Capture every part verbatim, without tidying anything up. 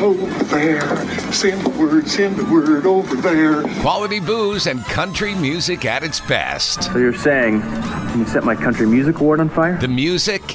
Over there, send the word, send the word over there. Quality booze and country music at its best. So you're saying, can you set my country music award on fire? The music,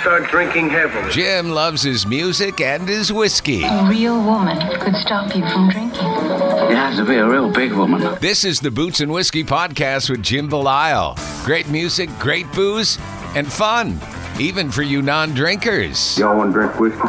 start drinking heavily. Jim loves his music and his whiskey. A real woman could stop you from drinking. You have to be a real big woman. This is the Boots and Whiskey Podcast with Jim Belisle. Great music, great booze, and fun, even for you non-drinkers. Y'all want to drink whiskey?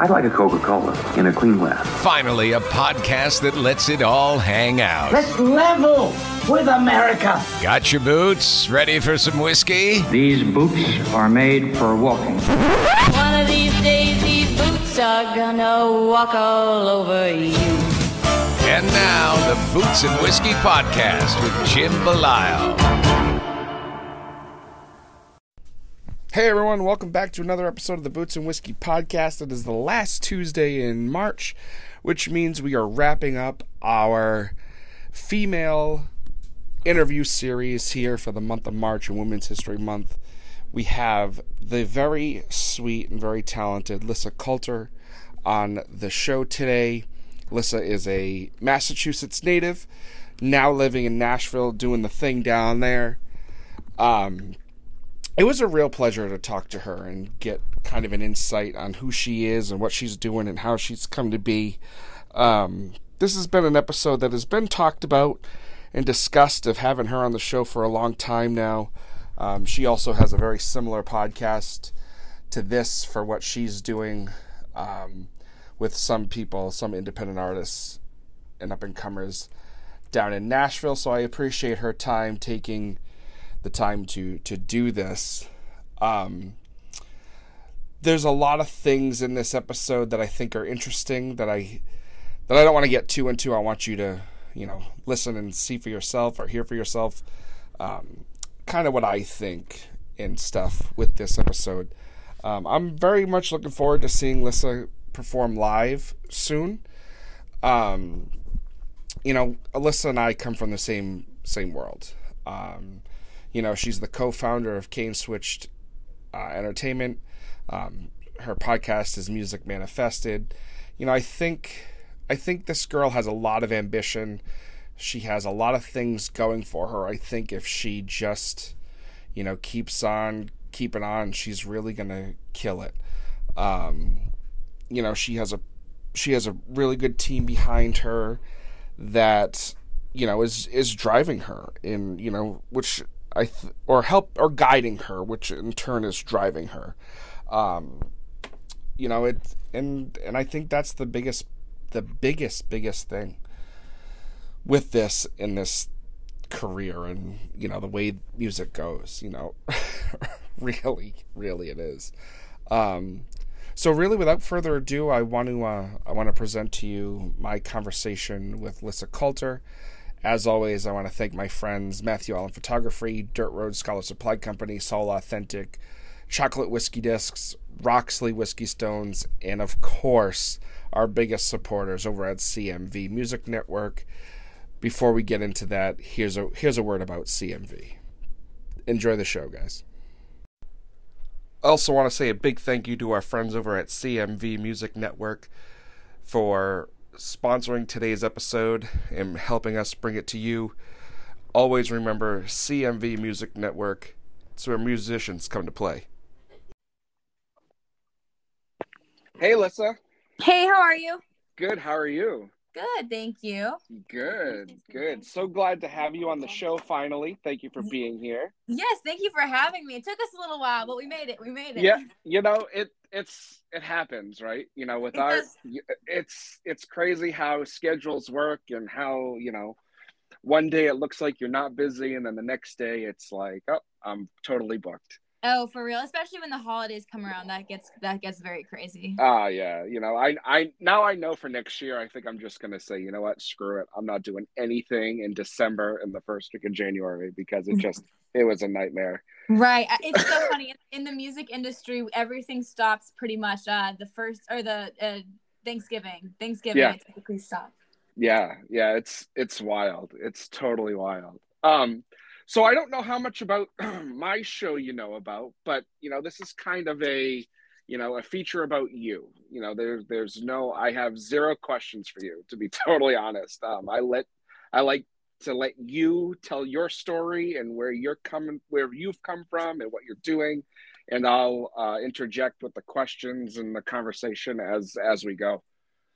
I'd like a Coca-Cola in a clean glass. Finally, a podcast that lets it all hang out. Let's level with America. Got your boots? Ready for some whiskey? These boots are made for walking. One of these days, these boots are gonna walk all over you. And now, the Boots and Whiskey Podcast with Jim Belisle. Hey everyone, welcome back to another episode of the Boots and Whiskey Podcast. It is the last Tuesday in March, which means we are wrapping up our female interview series here for the month of March and Women's History Month. We have the very sweet and very talented Lissa Coulter on the show today. Lissa is a Massachusetts native, now living in Nashville, doing the thing down there. Um... It was a real pleasure to talk to her and get kind of an insight on who she is and what she's doing and how she's come to be. Um, this has been an episode that has been talked about and discussed of having her on the show for a long time now. Um, she also has a very similar podcast to this for what she's doing um, with some people, some independent artists and up-and-comers down in Nashville. So I appreciate her time taking the time to to do this. Um, there's a lot of things in this episode that I think are interesting that I that I don't want to get too into. I want you to, you know, listen and see for yourself or hear for yourself, um, kind of what I think and stuff with this episode. Um, I'm very much looking forward to seeing Lissa perform live soon. Um, you know, Lissa and I come from the same same world. Um, You know, she's the co-founder of Kane Switched uh, Entertainment. Um, her podcast is Music Manifested. You know, I think I think this girl has a lot of ambition. She has a lot of things going for her. I think if she just, you know, keeps on keeping on, she's really gonna kill it. Um, you know, she has a she has a really good team behind her that, you know, is is driving her in, you know, which. I th- or help or guiding her, which in turn is driving her. Um, you know, it and and I think that's the biggest the biggest biggest thing with this in this career and, you know, the way music goes, you know. really really it is. Um, so really without further ado, I want to uh, I want to present to you my conversation with Lissa Coulter. As always, I want to thank my friends, Matthew Allen Photography, Dirt Road Scholar Supply Company, Soul Authentic, Chocolate Whiskey Discs, Roxley Whiskey Stones, and of course, our biggest supporters over at C M V Music Network. Before we get into that, here's a here's a word about C M V. Enjoy the show, guys. I also want to say a big thank you to our friends over at C M V Music Network for sponsoring today's episode and helping us bring it to you. Always remember C M V Music Network. It's where musicians come to play. Hey, Lissa. Hey, how are you? Good. How are you? Good, thank you. Good, good. So glad to have you on the show finally. Thank you for being here. Yes, thank you for having me. It took us a little while, but we made it. We made it. Yeah, you know, it it's it happens, right? You know, with it our does. it's it's crazy how schedules work and how, you know, one day it looks like you're not busy and then the next day it's like, oh, I'm totally booked. Oh, for real, especially when the holidays come around, that gets that gets very crazy. Ah, uh, yeah, you know, I, I now I know for next year, I think I'm just gonna say, you know what, screw it, I'm not doing anything in December and the first week of January because it just it was a nightmare. Right, it's so funny. In the music industry, everything stops pretty much uh, the first or the uh, Thanksgiving. Thanksgiving, yeah. It typically stops. Yeah, yeah, it's it's wild. It's totally wild. Um. So I don't know how much about my show you know about, but, you know, this is kind of a, you know, a feature about you. You know, there's, there's no, I have zero questions for you, to be totally honest. Um, I let, I like to let you tell your story and where you're coming, where you've come from and what you're doing. And I'll uh, interject with the questions and the conversation as, as we go.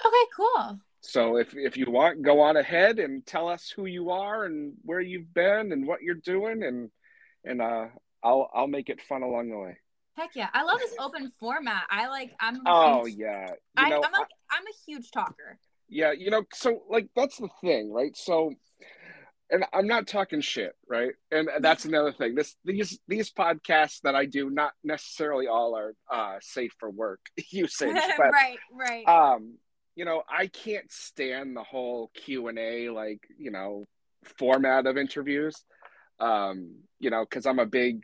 Okay, cool. So if, if you want, go on ahead and tell us who you are and where you've been and what you're doing, and and uh, I'll I'll make it fun along the way. Heck yeah, I love this open format. I like I'm. Oh huge, yeah, I, know, I'm like I, I'm a huge talker. Yeah, you know, so like that's the thing, right? So, and I'm not talking shit, right? And that's another thing. This these these podcasts that I do, not necessarily all are uh, safe for work usage, but right, right. Um, you know, I can't stand the whole Q and A, like, you know, format of interviews, um, you know, because I'm a big,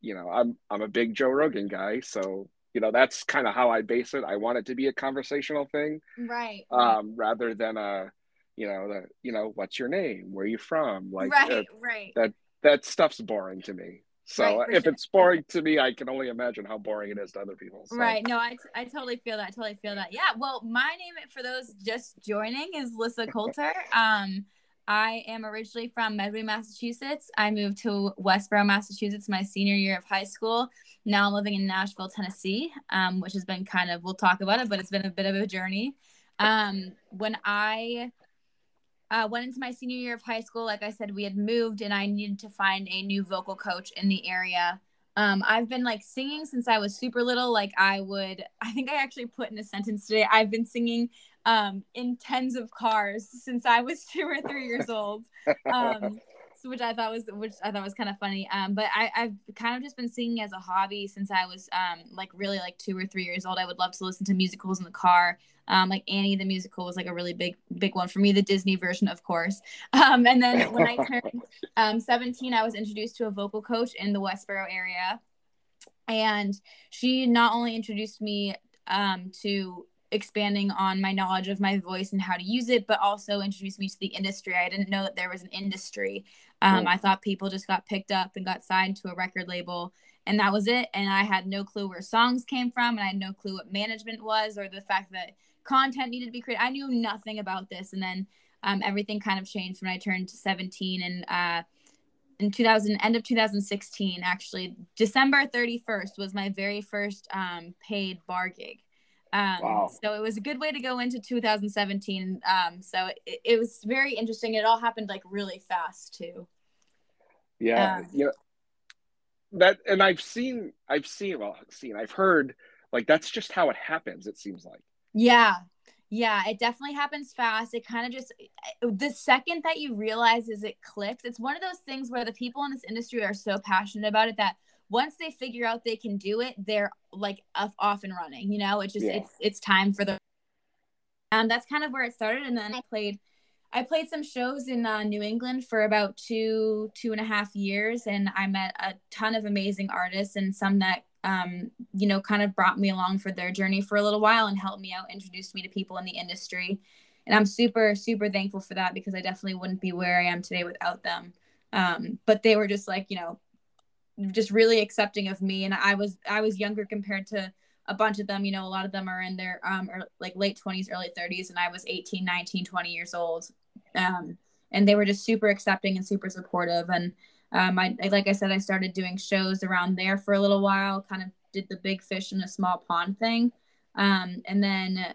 you know, I'm I'm a big Joe Rogan guy. So, you know, that's kind of how I base it. I want it to be a conversational thing. Right. Um, rather than, a, you know, the, you know, what's your name? Where are you from? Like, right, uh, right. That, that stuff's boring to me. So right, if sure. it's boring to me, I can only imagine how boring it is to other people. So. Right. No, I, t- I totally feel that. I totally feel that. Yeah. Well, my name for those just joining is Lissa Coulter. um, I am originally from Medway, Massachusetts. I moved to Westboro, Massachusetts, my senior year of high school. Now I'm living in Nashville, Tennessee, um, which has been kind of, we'll talk about it, but it's been a bit of a journey. Um, when I... Uh, went into my senior year of high school, like I said, we had moved and I needed to find a new vocal coach in the area. Um, I've been like singing since I was super little. Like I would, I think I actually put in a sentence today, I've been singing um, in tens of cars since I was two or three years old, um, so which I thought was, which I thought was kind of funny. Um, but I, I've kind of just been singing as a hobby since I was um, like really like two or three years old. I would love to listen to musicals in the car. Um, like Annie the Musical was like a really big, big one for me, the Disney version, of course. Um, and then when I turned um, seventeen, I was introduced to a vocal coach in the Westboro area. And she not only introduced me um, to expanding on my knowledge of my voice and how to use it, but also introduced me to the industry. I didn't know that there was an industry. Um, mm. I thought people just got picked up and got signed to a record label. And that was it. And I had no clue where songs came from. And I had no clue what management was or the fact that content needed to be created. I knew nothing about this. And then um, everything kind of changed when I turned seventeen. And uh, in two thousand, end of two thousand sixteen, actually, December thirty-first was my very first um, paid bar gig. Um, wow. So it was a good way to go into two thousand seventeen. Um, so it, it was very interesting. It all happened like really fast too. Yeah. Um, yeah. That, and I've seen, I've seen, well, I've seen, I've heard, like, that's just how it happens. It seems like. Yeah. Yeah. It definitely happens fast. It kind of just, the second that you realize is it clicks, it's one of those things where the people in this industry are so passionate about it that once they figure out they can do it, they're like off and running, you know, it's just, yeah. it's, it's time for the, um, that's kind of where it started. And then I played, I played some shows in uh, New England for about two, two and a half years. And I met a ton of amazing artists and some that, um, you know, kind of brought me along for their journey for a little while and helped me out, introduced me to people in the industry. And I'm super, super thankful for that because I definitely wouldn't be where I am today without them. Um, but they were just like, you know, just really accepting of me. And I was, I was younger compared to a bunch of them, you know, a lot of them are in their um, or like late twenties, early thirties. And I was eighteen, nineteen, twenty years old. Um, and they were just super accepting and super supportive. And um, I, like I said, I started doing shows around there for a little while, kind of did the big fish in a small pond thing. Um, and then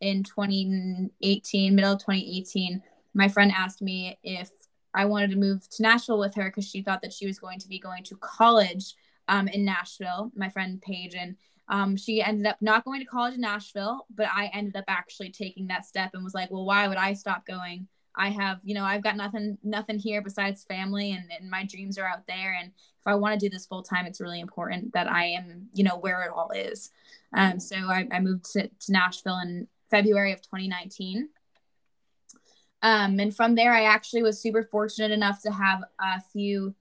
in twenty eighteen, middle of twenty eighteen, my friend asked me if I wanted to move to Nashville with her because she thought that she was going to be going to college um, in Nashville, my friend Paige. And um, she ended up not going to college in Nashville, but I ended up actually taking that step and was like, well, why would I stop going? I have, you know, I've got nothing, nothing here besides family, and, and my dreams are out there. And if I want to do this full time, it's really important that I am, you know, where it all is. Um, so I, I moved to, to Nashville in February of twenty nineteen. Um, and from there, I actually was super fortunate enough to have a few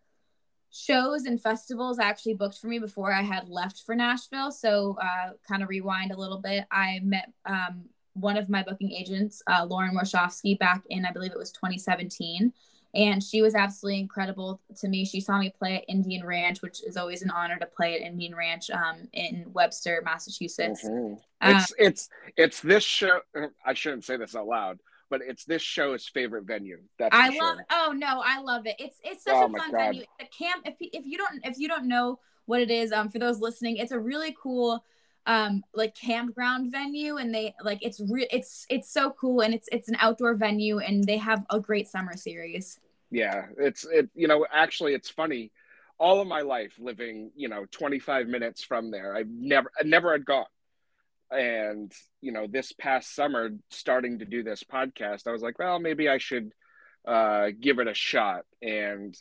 shows and festivals actually booked for me before I had left for Nashville. So uh, kind of rewind a little bit. I met um, one of my booking agents, uh, Lauren Warshawski, back in, I believe it was twenty seventeen. And she was absolutely incredible to me. She saw me play at Indian Ranch, which is always an honor to play at Indian Ranch um, in Webster, Massachusetts. Mm-hmm. um, it's, it's, it's this show. I shouldn't say this out loud, but it's this show's favorite venue. That's I love. Sure. Oh no, I love it. It's it's such oh, a fun God. venue. The camp. If if you don't if you don't know what it is, um, for those listening, it's a really cool, um, like campground venue, and they like it's re- it's it's so cool, and it's it's an outdoor venue, and they have a great summer series. Yeah, it's it. You know, actually, it's funny. All of my life living, you know, twenty-five minutes from there, I never I never had gone. And, you know, this past summer, starting to do this podcast, I was like, well, maybe I should uh, give it a shot. And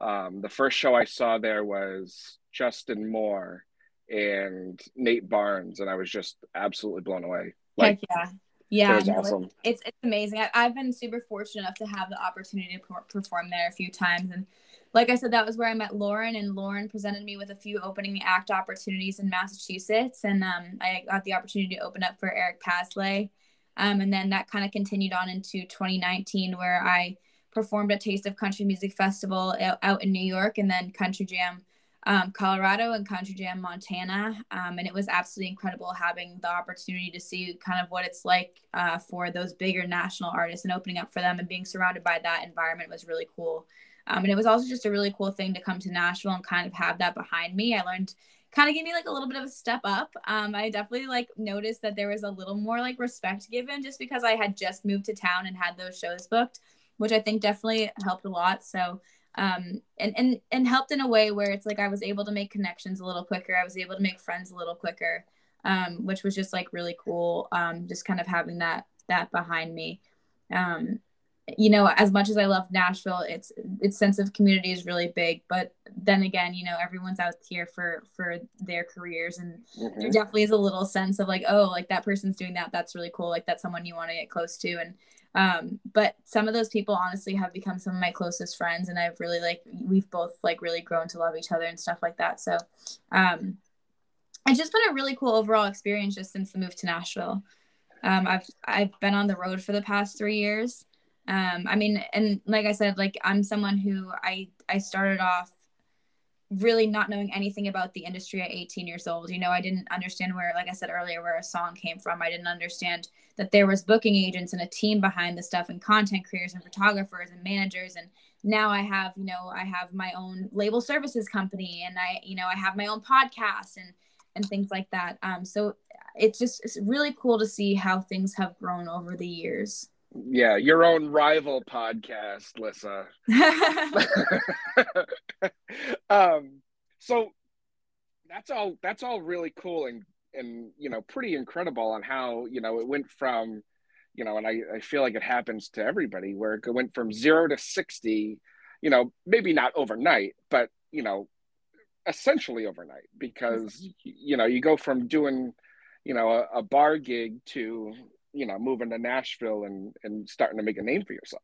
um, the first show I saw there was Justin Moore and Nate Barnes. And I was just absolutely blown away. Like, Heck yeah. Yeah. It was no, awesome. It's, it's amazing. I, I've been super fortunate enough to have the opportunity to per- perform there a few times. And like I said, that was where I met Lauren, and Lauren presented me with a few opening act opportunities in Massachusetts. And um, I got the opportunity to open up for Eric Paslay. Um, and then that kind of continued on into twenty nineteen, where I performed at Taste of Country Music Festival out in New York, and then Country Jam, um, Colorado, and Country Jam, Montana. Um, and it was absolutely incredible having the opportunity to see kind of what it's like uh, for those bigger national artists, and opening up for them and being surrounded by that environment was really cool. Um, and it was also just a really cool thing to come to Nashville and kind of have that behind me. I learned, kind of gave me like a little bit of a step up. Um, I definitely like noticed that there was a little more like respect given, just because I had just moved to town and had those shows booked, which I think definitely helped a lot. So um, and, and, and helped in a way where it's like I was able to make connections a little quicker. I was able to make friends a little quicker, um, which was just like really cool. Um, just kind of having that that behind me. Um You know, as much as I love Nashville, it's its sense of community is really big. But then again, you know, everyone's out here for for their careers, and mm-hmm. there definitely is a little sense of like, oh, like that person's doing that. That's really cool. Like that's someone you want to get close to. And um, but some of those people honestly have become some of my closest friends, and I've really like we've both like really grown to love each other and stuff like that. So um, it's just been a really cool overall experience just since the move to Nashville. Um, I've I've been on the road for the past three years. Um, I mean, and like I said, like I'm someone who I, I started off really not knowing anything about the industry at eighteen years old. You know, I didn't understand where, like I said earlier, where a song came from. I didn't understand that there was booking agents and a team behind the stuff, and content creators and photographers and managers. And now I have, you know, I have my own label services company, and I, you know, I have my own podcast and, and things like that. Um, so it's just, it's really cool to see how things have grown over the years. Yeah, your own rival podcast, Lissa. um, so that's all. That's all really cool and and you know pretty incredible on how you know it went from you know and I, I feel like it happens to everybody where it went from zero to sixty. You know, maybe not overnight, but you know, essentially overnight, because you know you go from doing you know a, a bar gig to you know, moving to Nashville and, and starting to make a name for yourself.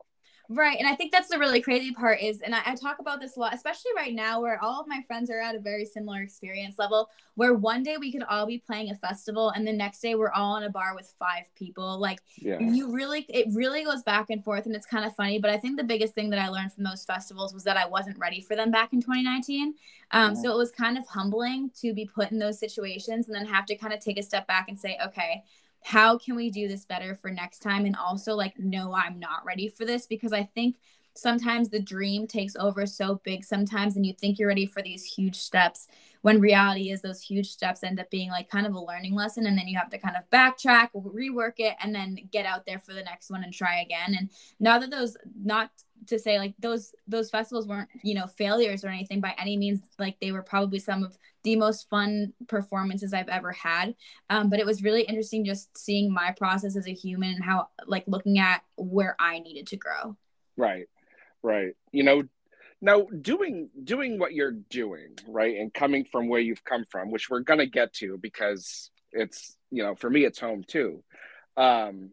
Right. And I think that's the really crazy part is, and I, I talk about this a lot, especially right now where all of my friends are at a very similar experience level, where one day we could all be playing a festival and the next day we're all in a bar with five people. Like yeah. you really, it really goes back and forth, and it's kind of funny, but I think the biggest thing that I learned from those festivals was that I wasn't ready for them back in twenty nineteen. Um, yeah. So it was kind of humbling to be put in those situations and then have to kind of take a step back and say, okay, how can we do this better for next time? And also like, no, I'm not ready for this, because I think sometimes the dream takes over so big sometimes, and you think you're ready for these huge steps, when reality is those huge steps end up being like kind of a learning lesson. And then you have to kind of backtrack, rework it, and then get out there for the next one and try again. And now that those, not to say like those, those festivals weren't, you know, failures or anything by any means, like they were probably some of the most fun performances I've ever had. Um, but it was really interesting just seeing my process as a human and how, like, looking at where I needed to grow. Right. Right. You know, now doing, doing what you're doing, right, and coming from where you've come from, which we're going to get to because it's, you know, for me, it's home too. Um,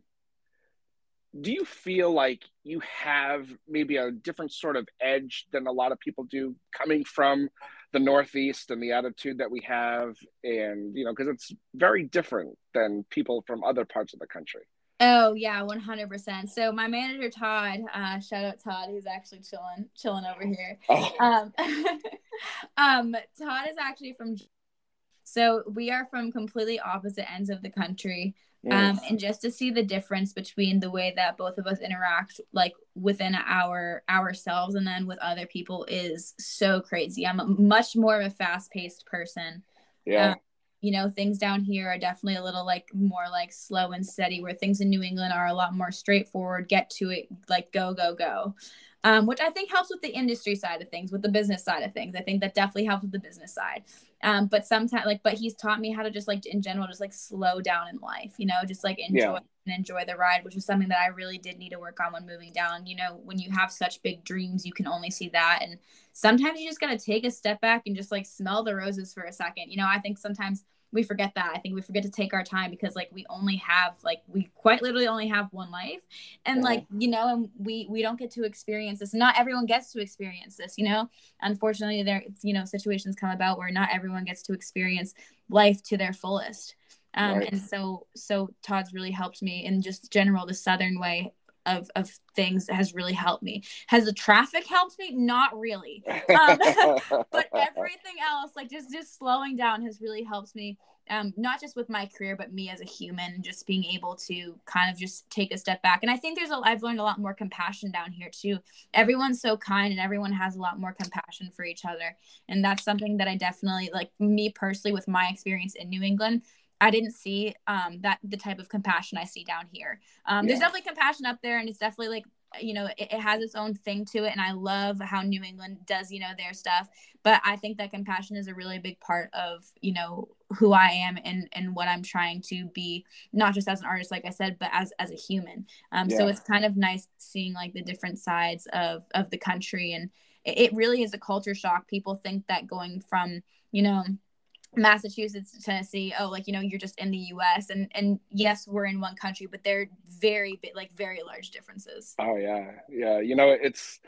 do you feel like you have maybe a different sort of edge than a lot of people do coming from the Northeast and the attitude that we have? And, you know, because it's very different than people from other parts of the country. Oh, yeah, one hundred percent. So my manager, Todd, uh, shout out Todd, who's actually chilling, chilling over here. Oh. Um, um, Todd is actually from, so we are from completely opposite ends of the country. Yes. Um, and just to see the difference between the way that both of us interact, like within our ourselves and then with other people, is so crazy. I'm a, much more of a fast-paced person. Yeah. Um, you know, things down here are definitely a little like more like slow and steady, where things in New England are a lot more straightforward, get to it, like go, go, go, um, which I think helps with the industry side of things, with the business side of things. I think that definitely helps with the business side. Um, but sometimes like, but he's taught me how to just like in general, just like slow down in life, you know, just like enjoy yeah. and enjoy the ride, which was something that I really did need to work on when moving down. You know, when you have such big dreams, you can only see that. And sometimes you just got to take a step back and just like smell the roses for a second. You know, I think sometimes we forget that. I think we forget to take our time because like we only have like we quite literally only have one life, and yeah. like, you know, and we we don't get to experience this. Not everyone gets to experience this, you know. Unfortunately, there, you know, situations come about where not everyone gets to experience life to their fullest. Um, right. And so so Todd's really helped me in just general. The Southern way of of things has really helped me. Has the traffic helped me? Not really. Um, but everything else, like just, just slowing down has really helped me. Um, not just with my career, but me as a human, just being able to kind of just take a step back. And I think there's a, I've learned a lot more compassion down here too. Everyone's so kind and everyone has a lot more compassion for each other. And that's something that I definitely, like me personally, with my experience in New England, I didn't see um, that the type of compassion I see down here. Um, yeah. There's definitely compassion up there, and it's definitely like, you know, it, it has its own thing to it. And I love how New England does, you know, their stuff. But I think that compassion is a really big part of, you know, who I am and, and what I'm trying to be, not just as an artist, like I said, but as, as a human. Um, yeah. So it's kind of nice seeing like the different sides of, of the country. And it, it really is a culture shock. People think that going from, you know, Massachusetts to Tennessee, oh, like, you know, you're just in the U S and and yes, we're in one country, but they're very big, like very large differences. Oh yeah, yeah. You know, it's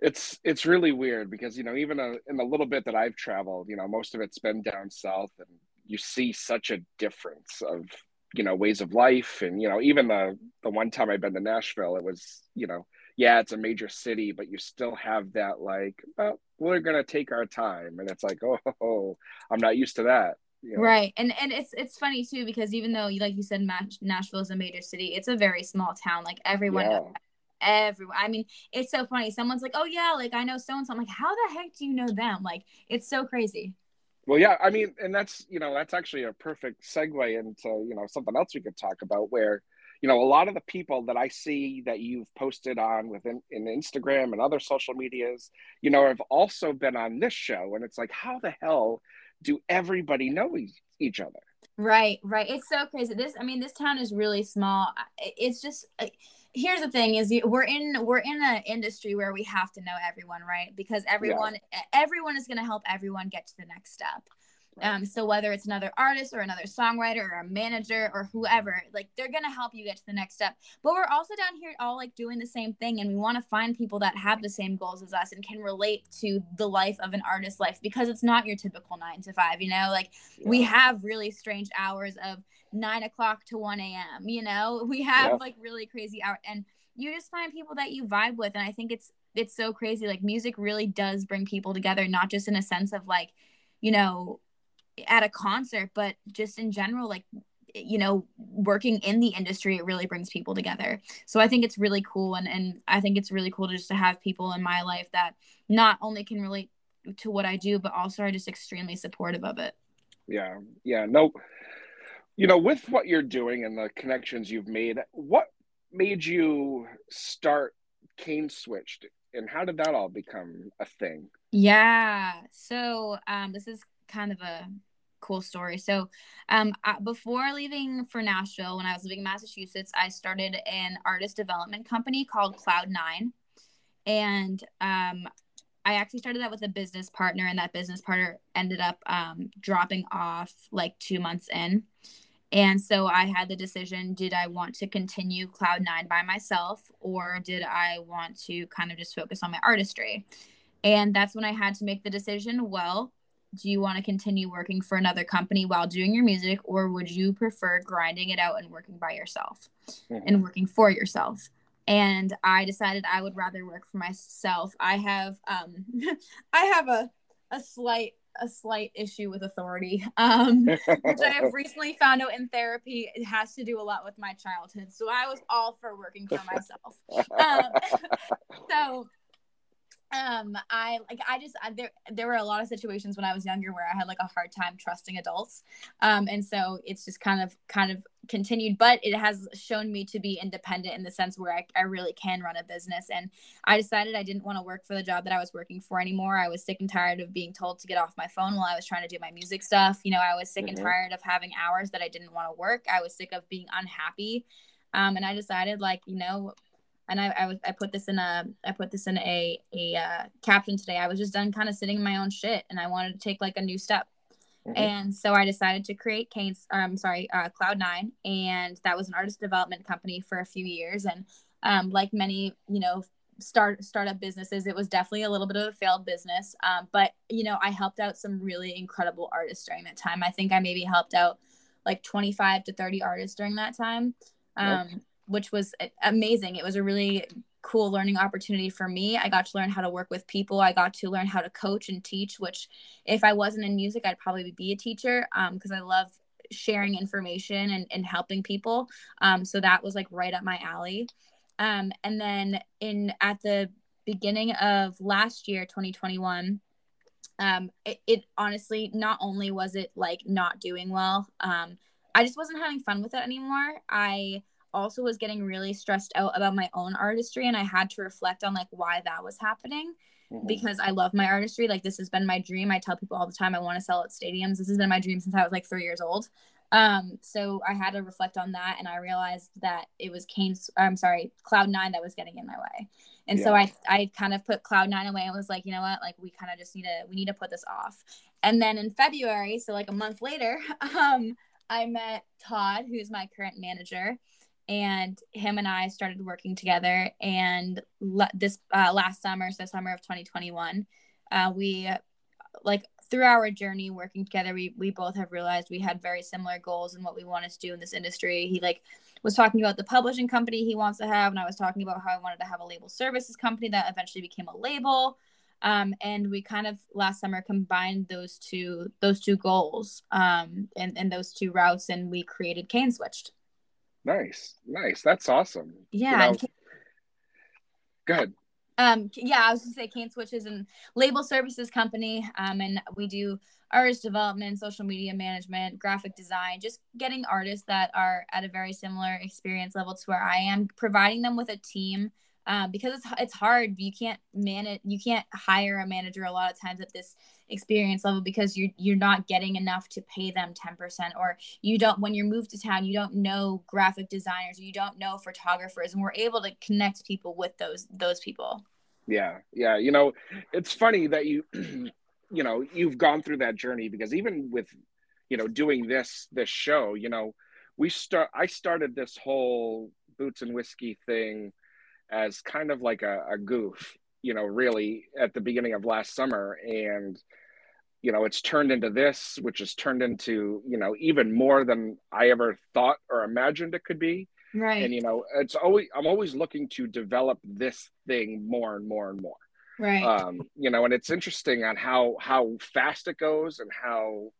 it's it's really weird because, you know, even a, in the little bit that I've traveled, you know, most of it's been down south, and you see such a difference of, you know, ways of life. And, you know, even the the one time I've been to Nashville, it was, you know, yeah, it's a major city, but you still have that like, well, we're going to take our time. And it's like, oh, oh, oh I'm not used to that. You know? Right. And and it's it's funny, too, because even though, like you said, Nashville is a major city, it's a very small town. Like everyone yeah. knows everyone. I mean, it's so funny. Someone's like, oh, yeah, like I know so-and-so. I'm like, how the heck do you know them? Like, it's so crazy. Well, yeah, I mean, and that's, you know, that's actually a perfect segue into, you know, something else we could talk about where, you know, a lot of the people that I see that you've posted on within in Instagram and other social medias, you know, have also been on this show. And it's like, how the hell do everybody know e- each other? Right, right. It's so crazy. This, I mean, this town is really small. It's just, here's the thing is we're in, we're in an industry where we have to know everyone, right? Because everyone, yeah. everyone is going to help everyone get to the next step. Um, so whether it's another artist or another songwriter or a manager or whoever, like they're going to help you get to the next step. But we're also down here all like doing the same thing. And we want to find people that have the same goals as us and can relate to the life of an artist's life, because it's not your typical nine to five, you know, like yeah. we have really strange hours of nine o'clock to one a.m., you know, we have yeah. like really crazy hours, and you just find people that you vibe with. And I think it's, it's so crazy. Like music really does bring people together, not just in a sense of like, you know, at a concert, but just in general, like, you know, working in the industry, it really brings people together. So I think it's really cool. And, and I think it's really cool to just to have people in my life that not only can relate to what I do, but also are just extremely supportive of it. Yeah. Yeah. No, you know, with what you're doing and the connections you've made, what made you start Kane Switched, and how did that all become a thing? Yeah. So um, this is kind of a cool story. So um, I, before leaving for Nashville, when I was living in Massachusetts, I started an artist development company called Cloud Nine. And um, I actually started that with a business partner, and that business partner ended up um, dropping off like two months in. And so I had the decision, did I want to continue Cloud Nine by myself, or did I want to kind of just focus on my artistry? And that's when I had to make the decision, well, do you want to continue working for another company while doing your music, or would you prefer grinding it out and working by yourself mm-hmm. and working for yourself? And I decided I would rather work for myself. I have, um, I have a, a slight, a slight issue with authority, um, which I have recently found out in therapy. It has to do a lot with my childhood. So I was all for working for myself. um, so Um, I like I just I, there there were a lot of situations when I was younger where I had like a hard time trusting adults, um, and so it's just kind of kind of continued. But it has shown me to be independent in the sense where I, I really can run a business. And I decided I didn't want to work for the job that I was working for anymore. I was sick and tired of being told to get off my phone while I was trying to do my music stuff. You know, I was sick mm-hmm. and tired of having hours that I didn't want to work. I was sick of being unhappy, um, and I decided like you know. And I, I was I put this in a I put this in a a uh, caption today. I was just done kind of sitting in my own shit, and I wanted to take like a new step. Mm-hmm. And so I decided to create Kane's. I'm um, sorry, uh, Cloud Nine, and that was an artist development company for a few years. And um, like many, you know, start startup businesses, it was definitely a little bit of a failed business. Um, but you know, I helped out some really incredible artists during that time. I think I maybe helped out like twenty-five to thirty artists during that time. Um, nope. Which was amazing. It was a really cool learning opportunity for me. I got to learn how to work with people. I got to learn how to coach and teach, which if I wasn't in music, I'd probably be a teacher um, 'cause I love sharing information and, and helping people. Um, so that was like right up my alley. Um, and then in at the beginning of last year, twenty twenty-one, um, it, it honestly, not only was it like not doing well, um, I just wasn't having fun with it anymore. I also was getting really stressed out about my own artistry, and I had to reflect on like why that was happening mm-hmm. because I love my artistry. Like, this has been my dream. I tell people all the time I want to sell at stadiums. This has been my dream since I was like three years old. Um, so I had to reflect on that, and I realized that it was Kane's, I'm sorry, Cloud Nine that was getting in my way. And yeah. so I, I kind of put Cloud Nine away and was like, you know what, like we kind of just need to, we need to put this off. And then in February, so like a month later, um, I met Todd, who's my current manager. And him and I started working together. And le- this uh, last summer, so summer of twenty twenty-one, uh, we like through our journey working together, we we both have realized we had very similar goals and what we wanted to do in this industry. He like was talking about the publishing company he wants to have, and I was talking about how I wanted to have a label services company that eventually became a label. Um, and we kind of last summer combined those two those two goals um, and and those two routes, and we created Kane Switched. Nice. Nice. That's awesome. Yeah. You know, Kane, go ahead. Um, yeah, I was going to say Kane Switched is a label services company. Um, and we do artist development, social media management, graphic design, just getting artists that are at a very similar experience level to where I am, providing them with a team. Uh, because it's it's hard. You can't manage. You can't hire a manager a lot of times at this experience level because you're you're not getting enough to pay them ten percent, or you don't. When you're moved to town, you don't know graphic designers, you don't know photographers, and we're able to connect people with those those people. Yeah, yeah. You know, it's funny that you you know you've gone through that journey, because even with you know doing this this show, you know, we start. I started this whole Boots and Whiskey thing as kind of like a, a goof, you know, really at the beginning of last summer. And, you know, it's turned into this, which has turned into, you know, even more than I ever thought or imagined it could be. Right. And, you know, it's always, I'm always looking to develop this thing more and more and more. Right. Um, you know, and it's interesting on how, how fast it goes and how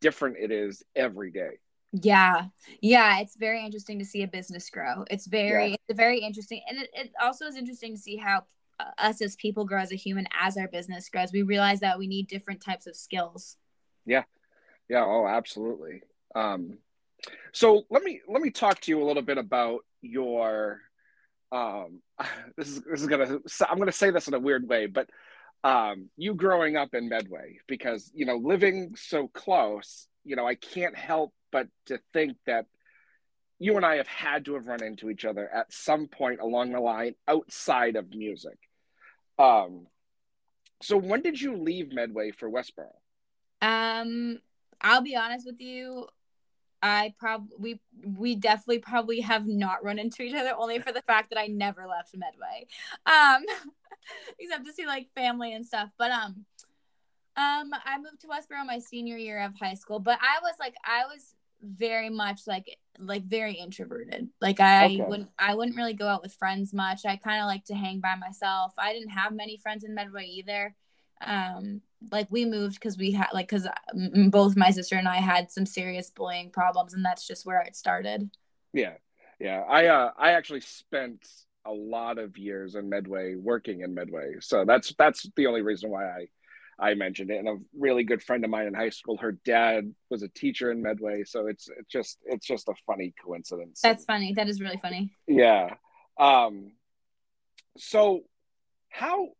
different it is every day. Yeah. Yeah. It's very interesting to see a business grow. It's very, yeah. it's very interesting. And it, it also is interesting to see how uh, us as people grow as a human, as our business grows. We realize that we need different types of skills. Yeah. Yeah. Oh, absolutely. Um, so let me, let me talk to you a little bit about your, um, this is, this is going to, I'm going to say this in a weird way, but um, you growing up in Medway, because, you know, living so close, you know, I can't help but to think that you and I have had to have run into each other at some point along the line outside of music. Um, so when did you leave Medway for Westboro? Um, I'll be honest with you. I probably, we, we definitely probably have not run into each other, only for the fact that I never left Medway. Um, except to see like family and stuff. But, um, um, I moved to Westboro my senior year of high school, but I was like, I was very much like, like very introverted. Like I okay. wouldn't, I wouldn't really go out with friends much. I kind of like to hang by myself. I didn't have many friends in Medway either. Um, like we moved cause we had like, cause both my sister and I had some serious bullying problems, and that's just where it started. Yeah. Yeah. I, uh, I actually spent a lot of years in Medway working in Medway. So that's, that's the only reason why I, I mentioned it. And a really good friend of mine in high school, her dad was a teacher in Medway. So it's, it's just, it's just a funny coincidence. That's funny. That is really funny. Yeah. Um, so how,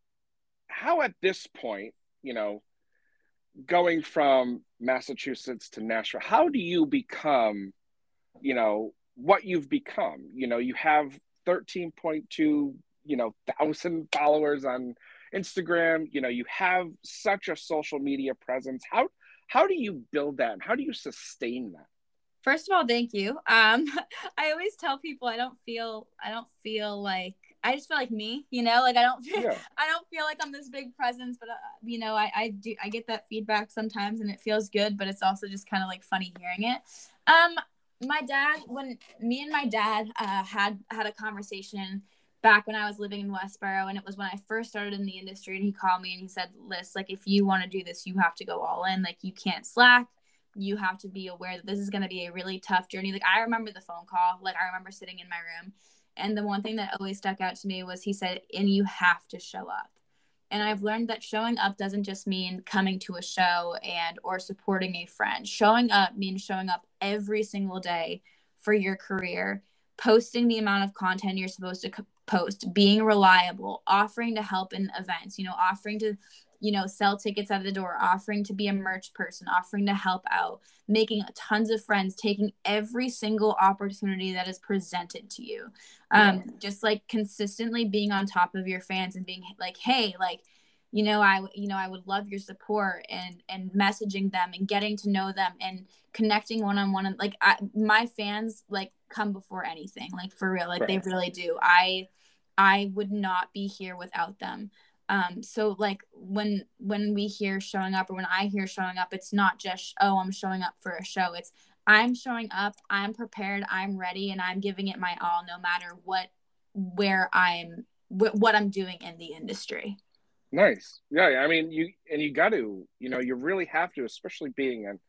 how at this point, you know, going from Massachusetts to Nashville, how do you become, you know, what you've become? You know, you have thirteen point two, you know, thousand followers on Instagram. You know, you have such a social media presence. How, how do you build that? And how do you sustain that? First of all, thank you. Um, I always tell people, I don't feel, I don't feel like, I just feel like me, you know, like I don't, feel, yeah. I don't feel like I'm this big presence, but uh, you know, I, I do, I get that feedback sometimes and it feels good, but it's also just kind of like funny hearing it. Um, my dad, when me and my dad, uh, had, had a conversation back when I was living in Westboro, and it was when I first started in the industry, and he called me and he said, Liss, like, if you want to do this, you have to go all in, like you can't slack. You have to be aware that this is going to be a really tough journey. Like I remember the phone call, like I remember sitting in my room. And the one thing that always stuck out to me was he said, and you have to show up. And I've learned that showing up doesn't just mean coming to a show and or supporting a friend. Showing up means showing up every single day for your career, posting the amount of content you're supposed to post, being reliable, offering to help in events, you know, offering to, you know, sell tickets out of the door, offering to be a merch person, offering to help out, making tons of friends, taking every single opportunity that is presented to you. Um, yeah. Just like consistently being on top of your fans and being like, hey, like, you know, I, you know, I would love your support, and, and messaging them and getting to know them and connecting one-on-one. And like I, my fans like come before anything, like for real, like right. They really do. I, I would not be here without them. Um, so like when, when we hear showing up, or when I hear showing up, it's not just, oh, I'm showing up for a show. It's I'm showing up, I'm prepared, I'm ready, and I'm giving it my all, no matter what, where I'm, wh- what I'm doing in the industry. Nice. Yeah. I mean, you, and you got to, you know, you really have to, especially being an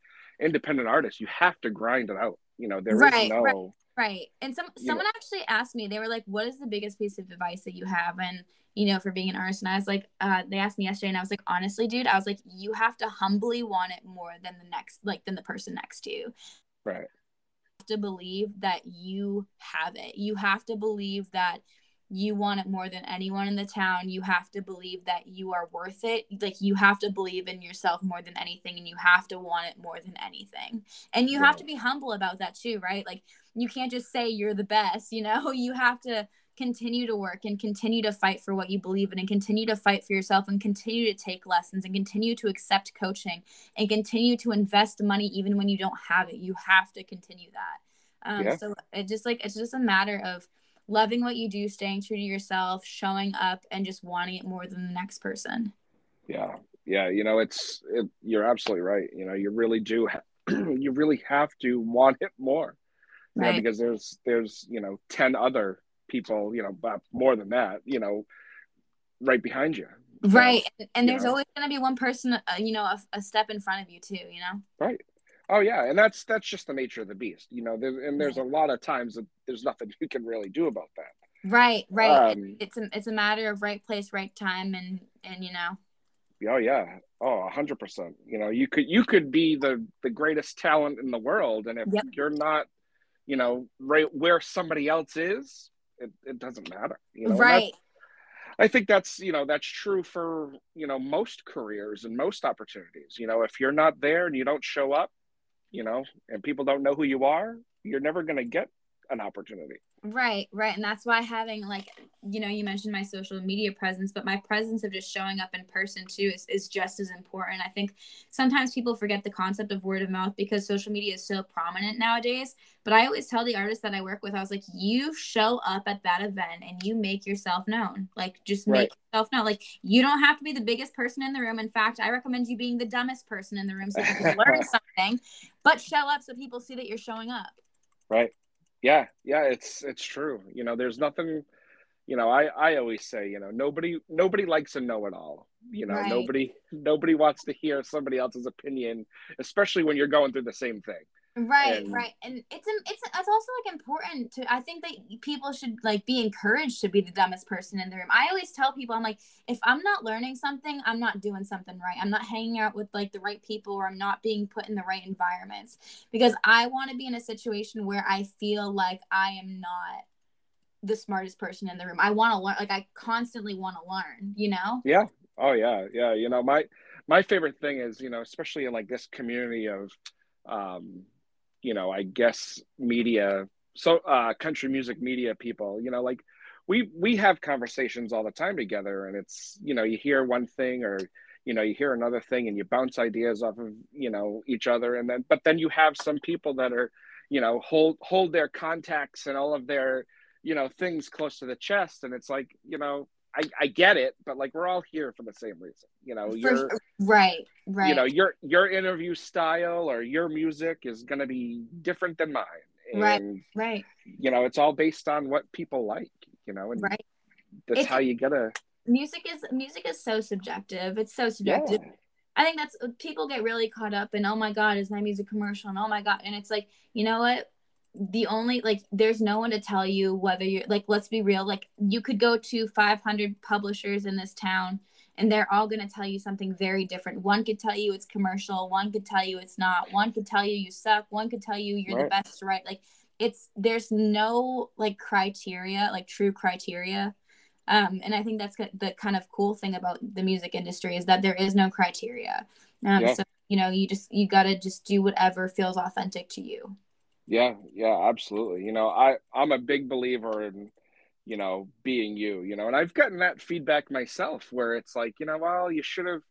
independent artist, you have to grind it out. You know, there right, is no. Right. Right. And some, someone yeah. actually asked me, they were like, what is the biggest piece of advice that you have? And, you know, for being an artist. And I was like, uh, they asked me yesterday, and I was like, honestly, dude, I was like, you have to humbly want it more than the next, like than the person next to you. Right. You have to believe that you have it. You have to believe that you want it more than anyone in the town. You have to believe that you are worth it. Like you have to believe in yourself more than anything, and you have to want it more than anything. And you right. have to be humble about that too, right? Like you can't just say you're the best, you know, you have to continue to work and continue to fight for what you believe in, and continue to fight for yourself, and continue to take lessons, and continue to accept coaching, and continue to invest money. Even when you don't have it, you have to continue that. Um, yeah. So it just like, it's just a matter of loving what you do, staying true to yourself, showing up, and just wanting it more than the next person. Yeah. Yeah. You know, it's, it, you're absolutely right. You know, you really do, ha- you really have to want it more, you right. know, because there's, there's, you know, ten other people, you know, but more than that, you know, right behind you. Right. And, and there's know. always going to be one person, uh, you know, a, a step in front of you too, you know? Right. Oh yeah, and that's that's just the nature of the beast, you know. There, and there's a lot of times that there's nothing you can really do about that. Right, right. Um, it's a it's a matter of right place, right time, and and you know. Oh yeah, oh a hundred percent. You know, you could you could be the the greatest talent in the world, and if yep. you're not, you know, right where somebody else is, it it doesn't matter. You know? Right. I think that's, you know, that's true for, you know, most careers and most opportunities. You know, if you're not there and you don't show up, you know, and people don't know who you are, you're never going to get an opportunity. Right, right. And that's why having, like, you know, you mentioned my social media presence, but my presence of just showing up in person too is, is just as important. I think sometimes people forget the concept of word of mouth because social media is so prominent nowadays. But I always tell the artists that I work with, I was like, you show up at that event and you make yourself known. Like, just make right. yourself known. Like, you don't have to be the biggest person in the room. In fact, I recommend you being the dumbest person in the room so you can learn something, but show up so people see that you're showing up. Right. Yeah. Yeah. It's, it's true. You know, there's nothing, you know, I, I always say, you know, nobody, nobody likes a know-it-all, you know, right. nobody, nobody wants to hear somebody else's opinion, especially when you're going through the same thing. Right. And, right. And it's, it's, it's also like important to, I think that people should like be encouraged to be the dumbest person in the room. I always tell people, I'm like, if I'm not learning something, I'm not doing something right. I'm not hanging out with like the right people, or I'm not being put in the right environments, because I want to be in a situation where I feel like I am not the smartest person in the room. I want to learn. Like I constantly want to learn, you know? Yeah. Oh yeah. Yeah. You know, my, my favorite thing is, you know, especially in like this community of, um, you know, I guess media, so uh, country music media people, you know, like we we have conversations all the time together, and it's, you know, you hear one thing or, you know, you hear another thing and you bounce ideas off of, you know, each other. And then, but then you have some people that are, you know, hold, hold their contacts and all of their, you know, things close to the chest. And it's like, you know, I, I get it, but like, we're all here for the same reason, you know, you're right, right. You know, your, your interview style or your music is going to be different than mine. And, right. Right. You know, it's all based on what people like, you know, and right. that's it's, how you get a music is, music is so subjective. It's so subjective. Yeah. I think that's, people get really caught up in, oh my God, is my music commercial? And oh my God. And it's like, you know what? The only, like, there's no one to tell you whether you're, like, let's be real, like, you could go to five hundred publishers in this town and they're all going to tell you something very different. One could tell you it's commercial, one could tell you it's not, one could tell you you suck, one could tell you you're right. the best, right? Like, it's, there's no, like, criteria, like, true criteria. Um, and I think that's the kind of cool thing about the music industry is that there is no criteria. Um, yeah. So, you know, you just, you got to just do whatever feels authentic to you. Yeah, yeah, absolutely. You know, I, I'm a big believer in, you know, being you, you know, and I've gotten that feedback myself where it's like, you know, well, you should have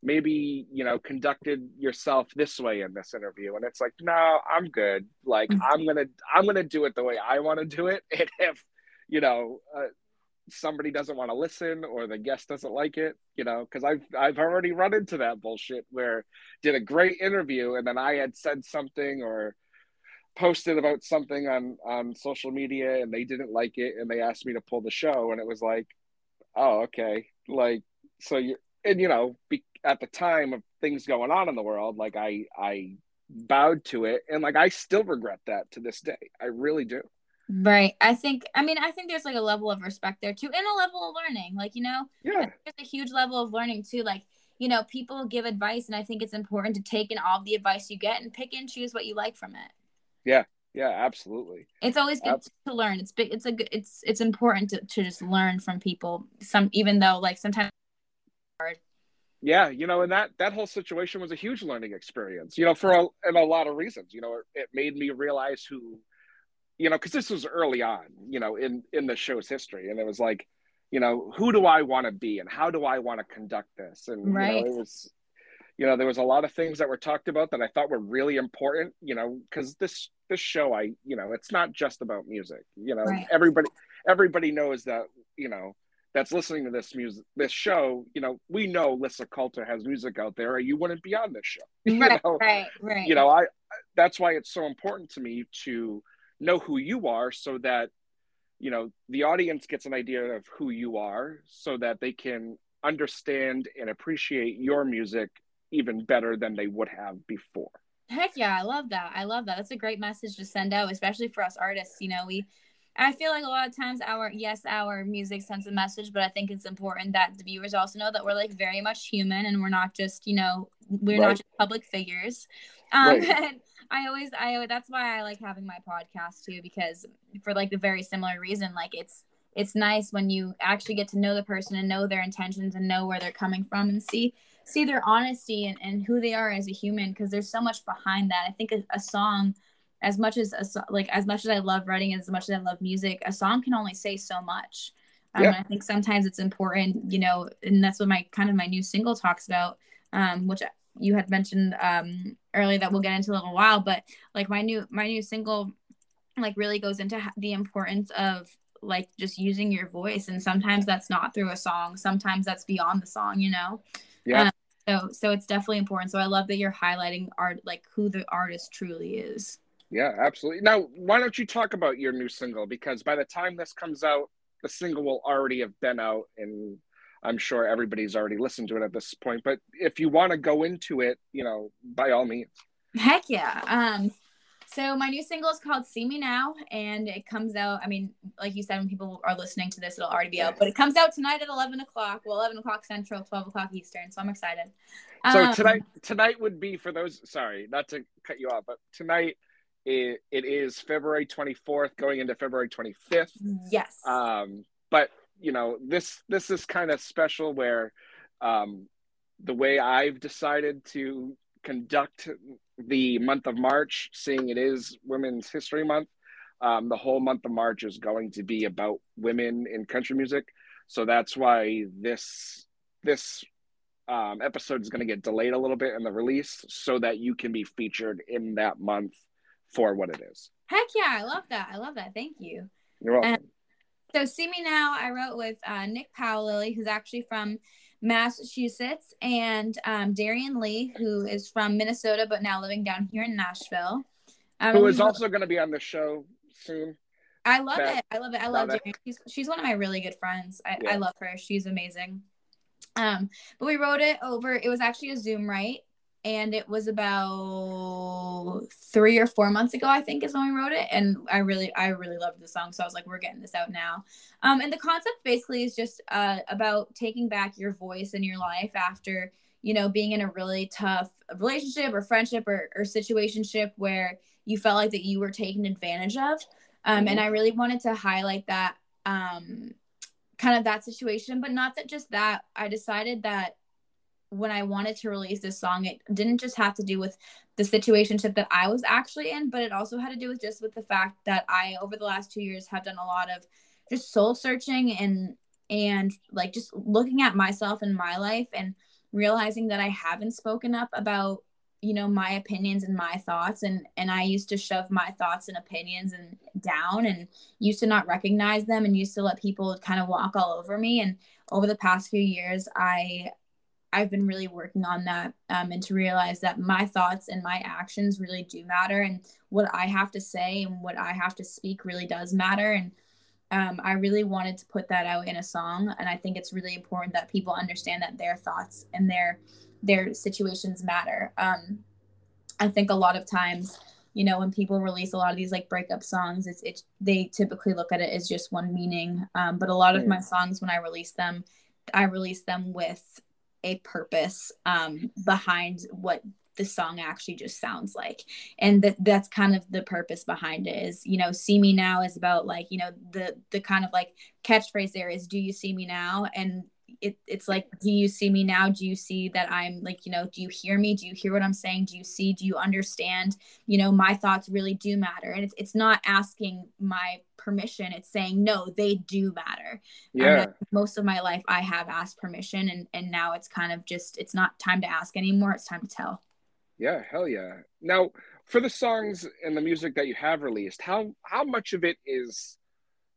maybe, you know, conducted yourself this way in this interview. And it's like, no, I'm good. Like, I'm going to, I'm going to do it the way I want to do it. And if, you know, uh, somebody doesn't want to listen or the guest doesn't like it, you know, because I've I've already run into that bullshit where did a great interview and then I had said something or posted about something on on social media and they didn't like it and they asked me to pull the show, and it was like, oh, okay, like, so you and you know be, at the time of things going on in the world, like I I bowed to it, and like I still regret that to this day. I really do. Right. I think I mean I think there's like a level of respect there too, and a level of learning, like, you know. Yeah, there's a huge level of learning too, like, you know, people give advice and I think it's important to take in all the advice you get and pick and choose what you like from it. Yeah. Yeah, absolutely. It's always good Ab- to learn. It's big. It's a good, it's, it's important to, to just learn from people. Some, even though like sometimes it's hard. Yeah. You know, and that, that whole situation was a huge learning experience, you know, for a, and a lot of reasons, you know, it, it made me realize who, you know, cause this was early on, you know, in, in the show's history. And it was like, you know, who do I want to be and how do I want to conduct this? And right. you know, it was, you know, there was a lot of things that were talked about that I thought were really important, you know, because this this show, I, you know, it's not just about music, you know, right. everybody, everybody knows that, you know, that's listening to this music, this show, you know, we know Lissa Coulter has music out there or you wouldn't be on this show. You right, know? right, right. You know, I, that's why it's so important to me to know who you are so that, you know, the audience gets an idea of who you are so that they can understand and appreciate your music even better than they would have before. Heck yeah, I love that. I love that. That's a great message to send out, especially for us artists. You know, we, I feel like a lot of times our, yes, our music sends a message, but I think it's important that the viewers also know that we're like very much human and we're not just, you know, we're right. not just public figures. Um, right. And I always, I, that's why I like having my podcast too, because for like the very similar reason, like it's, it's nice when you actually get to know the person and know their intentions and know where they're coming from and see, see their honesty and, and who they are as a human. Because there's so much behind that. I think a, a song, as much as a, like, as much as I love writing and as much as I love music, a song can only say so much. Um, yeah. I think sometimes it's important, you know, and that's what my kind of my new single talks about, um, which you had mentioned um, earlier that we'll get into in a little while. But like my new, my new single, like really goes into the importance of, like just using your voice, and sometimes that's not through a song, sometimes that's beyond the song, you know. Yeah. Um, so so it's definitely important. So I love that you're highlighting art, like who the artist truly is. Yeah, absolutely. Now why don't you talk about your new single, because by the time this comes out the single will already have been out, and I'm sure everybody's already listened to it at this point, but if you want to go into it, you know, by all means. Heck yeah. um So my new single is called See Me Now, and it comes out, I mean, like you said, when people are listening to this, it'll already be out, but it comes out tonight at eleven o'clock, well, eleven o'clock Central, twelve o'clock Eastern, so I'm excited. So um, tonight tonight would be for those, sorry, not to cut you off, but tonight it, it is February twenty-fourth, going into February twenty-fifth. Yes. Um, but, you know, this, this is kind of special where um, the way I've decided to conduct the month of March, seeing it is Women's History Month, um, the whole month of March is going to be about women in country music. So that's why this this um, episode is going to get delayed a little bit in the release, so that you can be featured in that month for what it is. Heck yeah, I love that. I love that. Thank you. You're welcome. Um, so See Me Now, I wrote with uh, Nick Powell-Lily, who's actually from Massachusetts, and um, Darian Lee, who is from Minnesota but now living down here in Nashville. Um, who is also going to be on the show soon. I love Beth. it. I love it. I love, love Darian. She's, she's one of my really good friends. I, yeah. I love her. She's amazing. Um, but we wrote it over, it was actually a Zoom write, and it was about three or four months ago, I think, is when we wrote it. And I really, I really loved the song. So I was like, we're getting this out now. Um, and the concept basically is just uh, about taking back your voice in your life after, you know, being in a really tough relationship or friendship or, or situationship where you felt like that you were taken advantage of. Um, mm-hmm. And I really wanted to highlight that, um, kind of that situation, but not that just that. I decided that when I wanted to release this song, it didn't just have to do with the situationship that I was actually in, but it also had to do with just with the fact that I, over the last two years, have done a lot of just soul searching and, and like just looking at myself and my life and realizing that I haven't spoken up about, you know, my opinions and my thoughts. And, and I used to shove my thoughts and opinions and down and used to not recognize them and used to let people kind of walk all over me. And over the past few years, I, I've been really working on that, um, and to realize that my thoughts and my actions really do matter, and what I have to say and what I have to speak really does matter. And um, I really wanted to put that out in a song. And I think it's really important that people understand that their thoughts and their, their situations matter. Um, I think a lot of times, you know, when people release a lot of these like breakup songs, it's, it's, they typically look at it as just one meaning. Um, but a lot of mm. my songs, when I release them, I release them with a purpose um, behind what the song actually just sounds like. And that that's kind of the purpose behind it is, you know, See Me Now is about like, you know, the, the kind of like catchphrase there is, do you see me now? And it, it's like, do you see me now? Do you see that I'm like, you know, do you hear me? Do you hear what I'm saying? Do you see, do you understand, you know, my thoughts really do matter. And it's, it's not asking my permission. It's saying, no, they do matter. Yeah. Um, most of my life I have asked permission, and, and now it's kind of just, it's not time to ask anymore. It's time to tell. Yeah. Hell yeah. Now for the songs and the music that you have released, how, how much of it is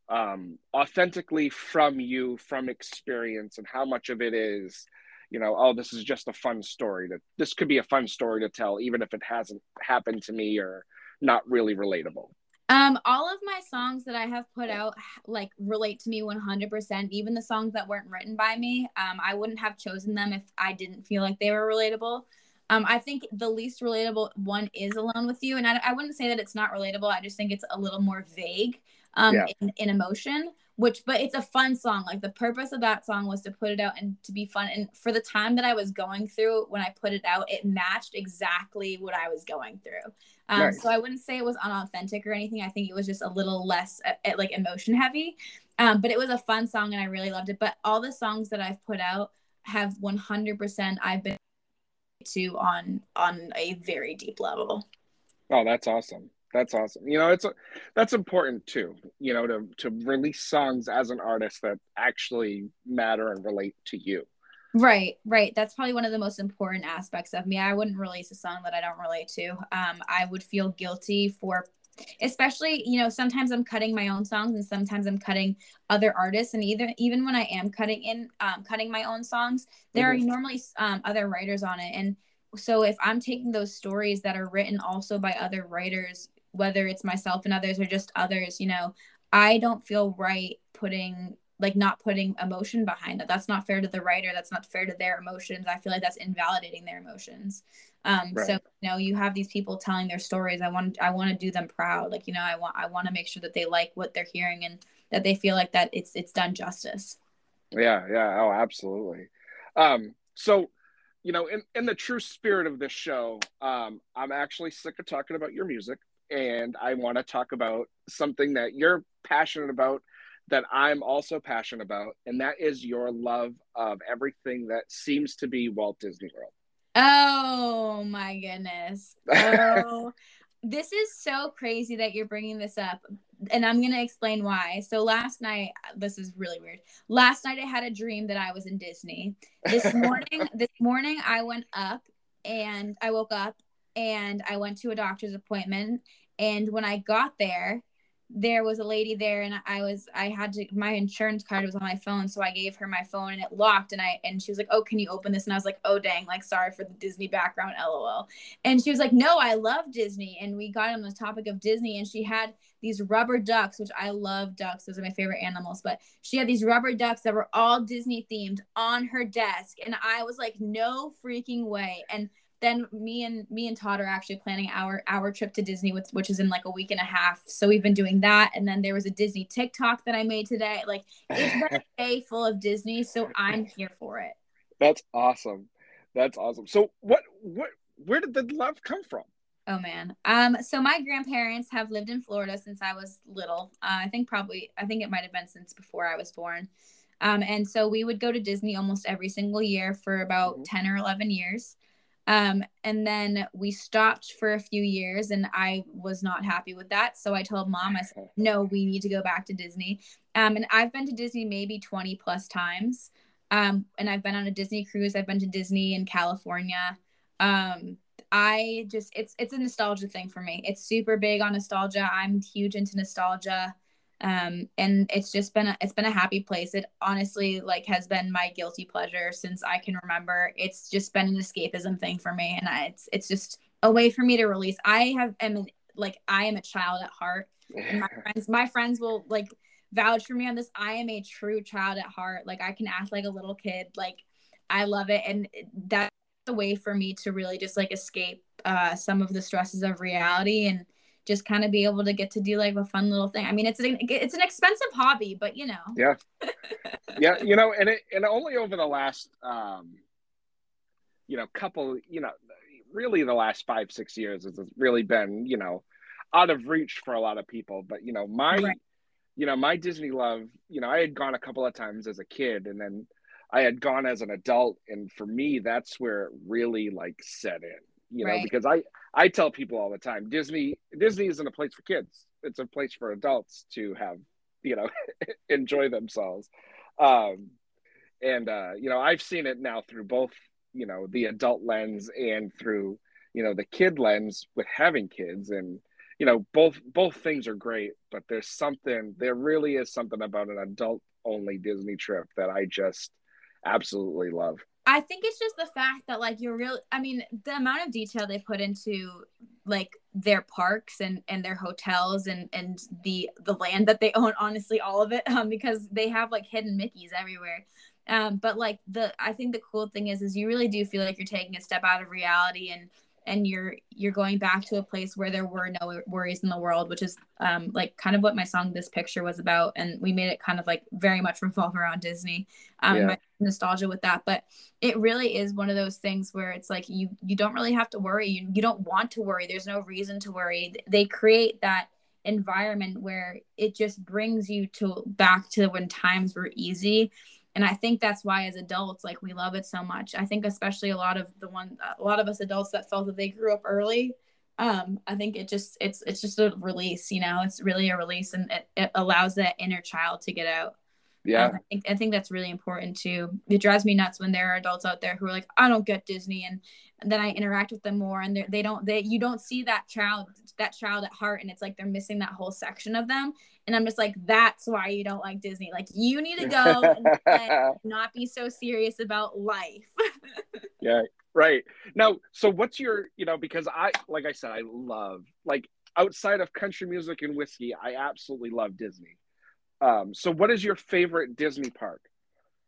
um authentically from you, from experience, and how much of it is, you know, oh, this is just a fun story that this could be a fun story to tell, even if it hasn't happened to me or not really relatable? Um all of my songs that I have put out like relate to me one hundred percent, even the songs that weren't written by me. um I wouldn't have chosen them if I didn't feel like they were relatable. Um, I think the least relatable one is Alone With You. And I, I wouldn't say that it's not relatable. I just think it's a little more vague um, yeah. in, in emotion, which, but it's a fun song. Like the purpose of that song was to put it out and to be fun. And for the time that I was going through when I put it out, it matched exactly what I was going through. Um, nice. So I wouldn't say it was unauthentic or anything. I think it was just a little less uh, like emotion heavy, um, but it was a fun song and I really loved it. But all the songs that I've put out have one hundred percent I've been to on on a very deep level. Oh, that's awesome. That's awesome. You know, it's a, that's important too, you know, to to release songs as an artist that actually matter and relate to you. Right, right. That's probably one of the most important aspects of me. I wouldn't release a song that I don't relate to. Um, I would feel guilty for, especially, you know, sometimes I'm cutting my own songs and sometimes I'm cutting other artists. And either, even when I am cutting in, um, cutting my own songs, there mm-hmm. are normally um, other writers on it. And so if I'm taking those stories that are written also by other writers, whether it's myself and others or just others, you know, I don't feel right putting, like not putting emotion behind that. That's not fair to the writer. That's not fair to their emotions. I feel like that's invalidating their emotions. Um, right. So, you know, you have these people telling their stories. I want, I want to do them proud. Like, you know, I want, I want to make sure that they like what they're hearing and that they feel like that it's, it's done justice. Yeah. Yeah. Oh, absolutely. Um, so, you know, in, in the true spirit of this show, um, I'm actually sick of talking about your music and I want to talk about something that you're passionate about that I'm also passionate about, and that is your love of everything that seems to be Walt Disney World. Oh my goodness. Oh, this is so crazy that you're bringing this up, and I'm going to explain why. So last night, this is really weird. Last night I had a dream that I was in Disney. This morning, this morning I went up and I woke up and I went to a doctor's appointment, and when I got there, there was a lady there, and I was, I had to, my insurance card was on my phone. So I gave her my phone and it locked, and I, and she was like, "Oh, can you open this?" And I was like, "Oh dang, like, sorry for the Disney background, L O L. And she was like, "No, I love Disney." And we got on the topic of Disney, and she had these rubber ducks, which I love ducks. Those are my favorite animals, but she had these rubber ducks that were all Disney themed on her desk. And I was like, no freaking way. And then me and me and Todd are actually planning our our trip to Disney, with, which is in like a week and a half. So we've been doing that. And then there was a Disney TikTok that I made today. Like, it's been a day full of Disney. So I'm here for it. That's awesome. That's awesome. So what what where did the love come from? Oh man. Um. So my grandparents have lived in Florida since I was little. Uh, I think probably I think it might have been since before I was born. Um. And so we would go to Disney almost every single year for about mm-hmm. ten or eleven years. Um, and then we stopped for a few years, and I was not happy with that. So I told mom, I said, no, we need to go back to Disney. Um, and I've been to Disney maybe twenty plus times. Um, and I've been on a Disney cruise. I've been to Disney in California. Um, I just, it's, it's a nostalgia thing for me. It's super big on nostalgia. I'm huge into nostalgia. Um, and it's just been, a, it's been a happy place. It honestly like has been my guilty pleasure since I can remember. It's just been an escapism thing for me. And I, it's, it's just a way for me to release. I have, am an, like, I am a child at heart. And my friends, my friends will like vouch for me on this. I am a true child at heart. Like, I can act like a little kid. Like, I love it. And that's a way for me to really just like escape, uh, some of the stresses of reality and just kind of be able to get to do like a fun little thing. I mean, it's an, it's an expensive hobby, but you know. Yeah. Yeah. You know, and it, and only over the last, um, you know, couple, you know, really the last five, six years has really been, you know, out of reach for a lot of people. But, you know, my, right. you know, my Disney love, you know, I had gone a couple of times as a kid, and then I had gone as an adult. And for me, that's where it really like set in. You know, right. because I, I tell people all the time, Disney, Disney isn't a place for kids. It's a place for adults to have, you know, enjoy themselves. Um, and, uh, you know, I've seen it now through both, you know, the adult lens and through, you know, the kid lens with having kids. And, you know, both, both things are great, but there's something, there really is something about an adult only Disney trip that I just absolutely love. I think it's just the fact that like you're real. I mean, the amount of detail they put into like their parks and, and their hotels and, and the, the land that they own, honestly, all of it, um, because they have like hidden Mickeys everywhere. Um, but like the, I think the cool thing is, is you really do feel like you're taking a step out of reality, and, and you're, you're going back to a place where there were no worries in the world, which is um, like kind of what my song, This Picture, was about. And we made it kind of like very much revolve around Disney, um, yeah. my nostalgia with that. But it really is one of those things where it's like, you, you don't really have to worry. You, you don't want to worry. There's no reason to worry. They create that environment where it just brings you to back to when times were easy. And I think that's why as adults, like, we love it so much. I think especially a lot of the one, a lot of us adults that felt that they grew up early. Um, I think it just, it's, it's just a release, you know, it's really a release, and it, it allows that inner child to get out. Yeah. I think, I think that's really important too. It drives me nuts when there are adults out there who are like, I don't get Disney. And, and then I interact with them more, and they don't, they, you don't see that child, that child at heart. And it's like, they're missing that whole section of them. And I'm just like, that's why you don't like Disney. Like, you need to go and, and not be so serious about life. Yeah, right. Now, so what's your, you know, because I, like I said, I love, like, outside of country music and whiskey, I absolutely love Disney. Um, so what is your favorite Disney park?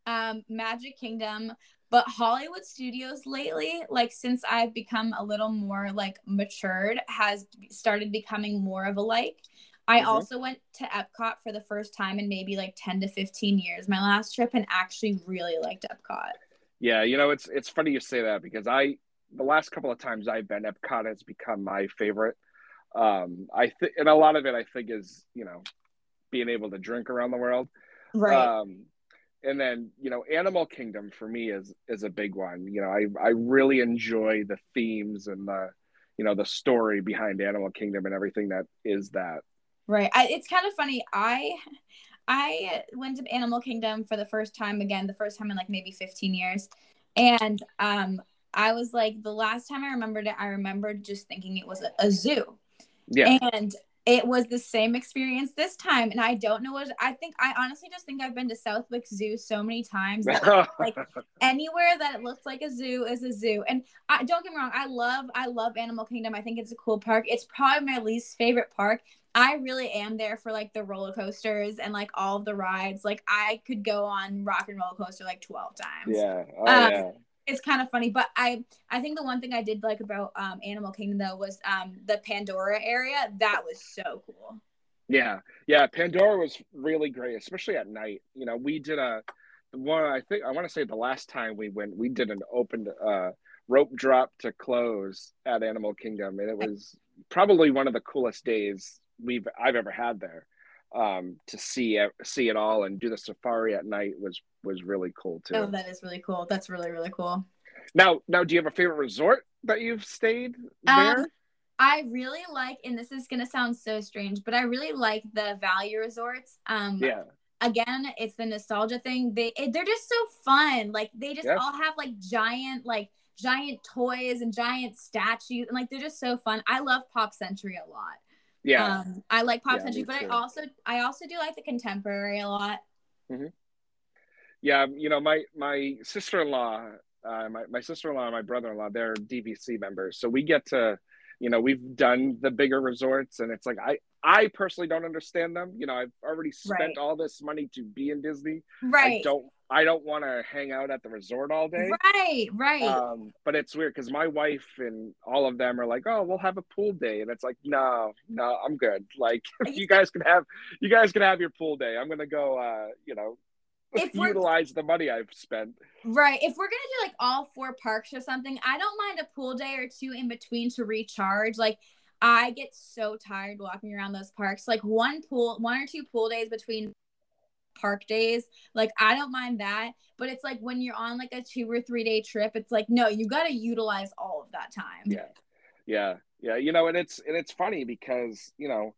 Um, Magic Kingdom, but Hollywood Studios lately, like, since I've become a little more like matured, has started becoming more of a like. I mm-hmm. also went to Epcot for the first time in maybe like ten to fifteen years, my last trip, and actually really liked Epcot. Yeah, you know, it's it's funny you say that, because I, the last couple of times I've been, Epcot has become my favorite. Um, I th- and a lot of it, I think, is, you know, being able to drink around the world. Right. Um, and then, you know, Animal Kingdom for me is is a big one. You know, I, I really enjoy the themes and the, you know, the story behind Animal Kingdom and everything that is that. Right. I, it's kind of funny. I I went to Animal Kingdom for the first time again, the first time in like maybe fifteen years. And um, I was like, the last time I remembered it, I remembered just thinking it was a, a zoo. Yeah. And it was the same experience this time. And I don't know what, I think, I honestly just think I've been to Southwick Zoo so many times. That like, anywhere that it looks like a zoo is a zoo. And I, don't get me wrong, I love, I love Animal Kingdom. I think it's a cool park. It's probably my least favorite park. I really am there for like the roller coasters and like all of the rides. Like, I could go on Rock and Roller Coaster like twelve times. Yeah. Oh, um, yeah. It's kind of funny, but I, I think the one thing I did like about um, Animal Kingdom though was um, the Pandora area. That was so cool. Yeah. Yeah. Pandora was really great, especially at night. You know, we did a one, I think, I want to say the last time we went, we did an open uh, rope drop to close at Animal Kingdom. And it was probably one of the coolest days we've I've ever had there. Um, to see see it all and do the safari at night was was really cool too. Oh, that is really cool. That's really really cool. Now, now, do you have a favorite resort that you've stayed there? Um, I really like, and this is gonna sound so strange, but I really like the value resorts. Um, yeah. Again, it's the nostalgia thing. They it, they're just so fun. Like, they just yeah. all have like giant like giant toys and giant statues, and like, they're just so fun. I love Pop Century a lot. Yeah, um, I like Pop yeah, Century, but too. I also I also do like the Contemporary a lot. Mm-hmm. Yeah, you know, my my sister-in-law, uh, my my sister-in-law and my brother-in-law, they're D V C members, so we get to, you know, we've done the bigger resorts, and it's like I I personally don't understand them. You know, I've already spent right. all this money to be in Disney. Right. I don't I don't want to hang out at the resort all day. Right, right. Um, but it's weird because my wife and all of them are like, "Oh, we'll have a pool day," and it's like, "No, no, I'm good. Like, you guys can have, you guys can have your pool day. I'm gonna go, uh, you know, utilize the money I've spent." Right. If we're gonna do like all four parks or something, I don't mind a pool day or two in between to recharge. Like, I get so tired walking around those parks. Like one pool, one or two pool days between park days, like, I don't mind that, but it's like when you're on like a two or three day trip, it's like, no, you got to utilize all of that time. Yeah. Yeah. Yeah. You know, and it's, and it's funny because, you know,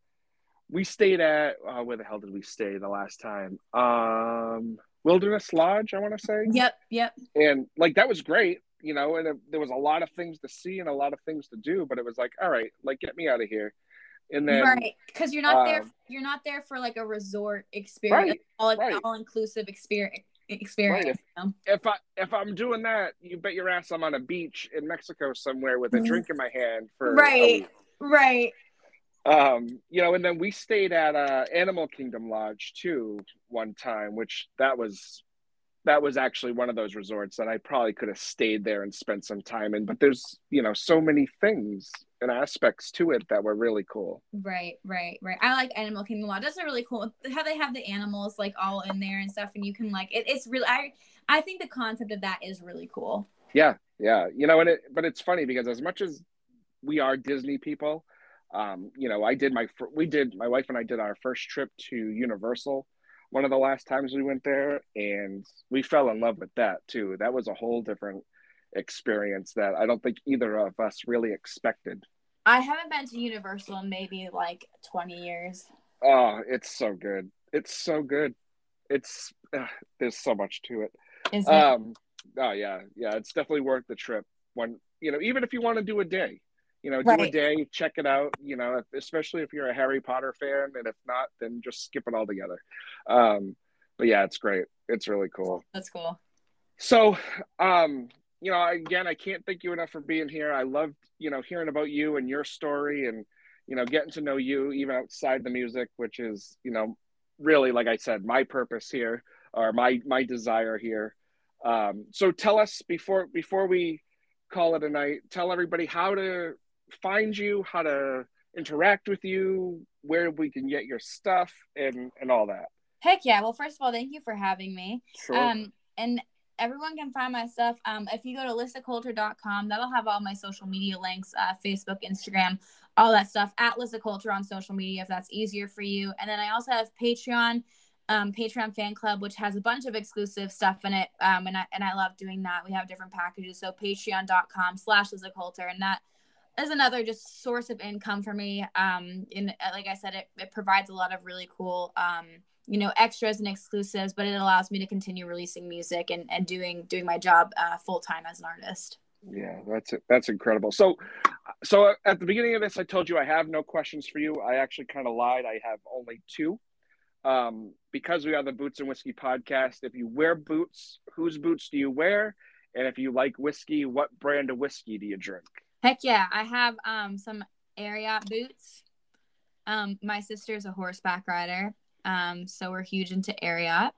we stayed at, uh, where the hell did we stay the last time? Um, Wilderness Lodge, I want to say. Yep. Yep. And like, that was great, you know, and it, there was a lot of things to see and a lot of things to do, but it was like, all right, like, get me out of here. And then, right, because you're not um, there. You're not there for like a resort experience, right, all right. all inclusive experience. Experience. Right. If, you know? if I if I'm doing that, you bet your ass I'm on a beach in Mexico somewhere with a drink in my hand for right, a week. right. Um, you know, and then we stayed at uh, Animal Kingdom Lodge too one time, which that was that was actually one of those resorts that I probably could have stayed there and spent some time in. But there's, you know, so many things and aspects to it that were really cool. Right, right, right. I like Animal Kingdom a lot. That's really cool how they have the animals like all in there and stuff. And you can like, it, it's really, I, I think the concept of that is really cool. Yeah, yeah. You know, and it, but it's funny because as much as we are Disney people, um, you know, I did my, we did, my wife and I did our first trip to Universal one of the last times we went there, and we fell in love with that too. That was a whole different experience that I don't think either of us really expected. I haven't been to Universal in maybe like twenty years. Oh, it's so good. It's so good. It's, uh, there's so much to it. Isn't um, it? Oh yeah. Yeah. It's definitely worth the trip. When, you know, even if you want to do a day, you know, do right. a day, check it out, you know, especially if you're a Harry Potter fan, and if not, then just skip it all together. Um, but yeah, it's great. It's really cool. That's cool. So, um, you know, again, I can't thank you enough for being here. I loved, you know, hearing about you and your story and, you know, getting to know you even outside the music, which is, you know, really, like I said, my purpose here, or my, my desire here. Um, so tell us before, before we call it a night, tell everybody how to find you, how to interact with you, where we can get your stuff, and and all that. Heck yeah. Well, first of all, thank you for having me. Sure. Um, and everyone can find my stuff. Um, if you go to lissa coulter dot com, that'll have all my social media links, uh, Facebook, Instagram, all that stuff, at Lissa Coulter on social media, if that's easier for you. And then I also have Patreon, um, Patreon fan club, which has a bunch of exclusive stuff in it. Um, and I, and I love doing that. We have different packages. So patreon dot com slash Lissa Coulter, and that is another just source of income for me. Um, and like I said, it, it provides a lot of really cool, um, you know, extras and exclusives, but it allows me to continue releasing music and, and doing, doing my job uh, full time as an artist. Yeah, that's it. That's incredible. So, so at the beginning of this, I told you I have no questions for you. I actually kind of lied. I have only two. Um, because we are the Boots and Whiskey podcast, if you wear boots, whose boots do you wear? And if you like whiskey, what brand of whiskey do you drink? Heck yeah. I have um, some Ariat boots. Um, my sister's a horseback rider. Um, so we're huge into Ariat.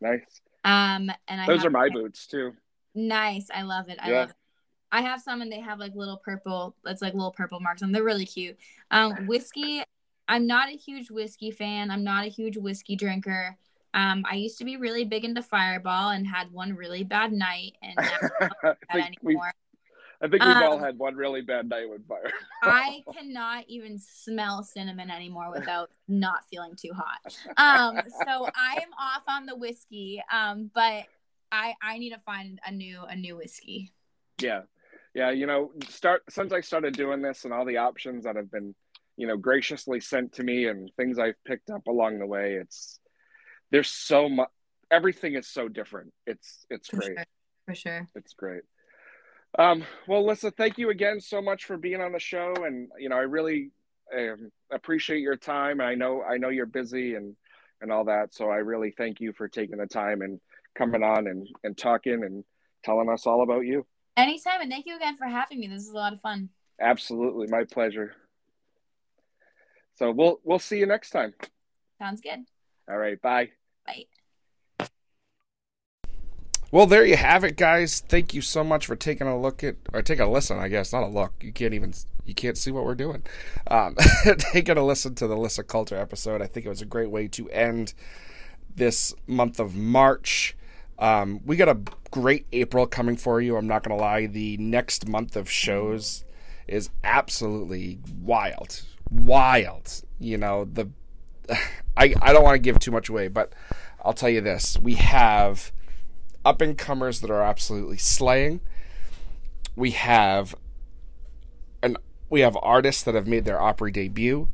Nice. Um, and I Those are my boots too. Nice. I love it. I yeah. love it. I have some, and they have like little purple, it's like little purple marks on them. They're really cute. Um, whiskey, I'm not a huge whiskey fan. I'm not a huge whiskey drinker. Um, I used to be really big into Fireball and had one really bad night, and now I don't anymore. I think we've um, all had one really bad night with fire. I cannot even smell cinnamon anymore without not feeling too hot. Um, so I am off on the whiskey, um, but I I need to find a new a new whiskey. Yeah, yeah. You know, start since I started doing this and all the options that have been, you know, graciously sent to me and things I've picked up along the way. It's there's so much. Everything is so different. It's it's for great. Sure. For sure, it's great. Um, well, Lissa, thank you again so much for being on the show. And, you know, I really um, appreciate your time. I know, I know you're busy and, and all that. So I really thank you for taking the time and coming on and, and talking and telling us all about you. Anytime. And thank you again for having me. This is a lot of fun. Absolutely. My pleasure. So we'll, we'll see you next time. Sounds good. All right. Bye. Bye. Well, there you have it, guys. Thank you so much for taking a look at, or take a listen, I guess, not a look. You can't even, you can't see what we're doing. Um, taking a listen to the Lissa Coulter episode. I think it was a great way to end this month of March. Um, we got a great April coming for you. I'm not going to lie. The next month of shows is absolutely wild, wild. You know, the, I, I don't want to give too much away, but I'll tell you this. We have up-and-comers that are absolutely slaying. We have an we have artists that have made their Opry debut,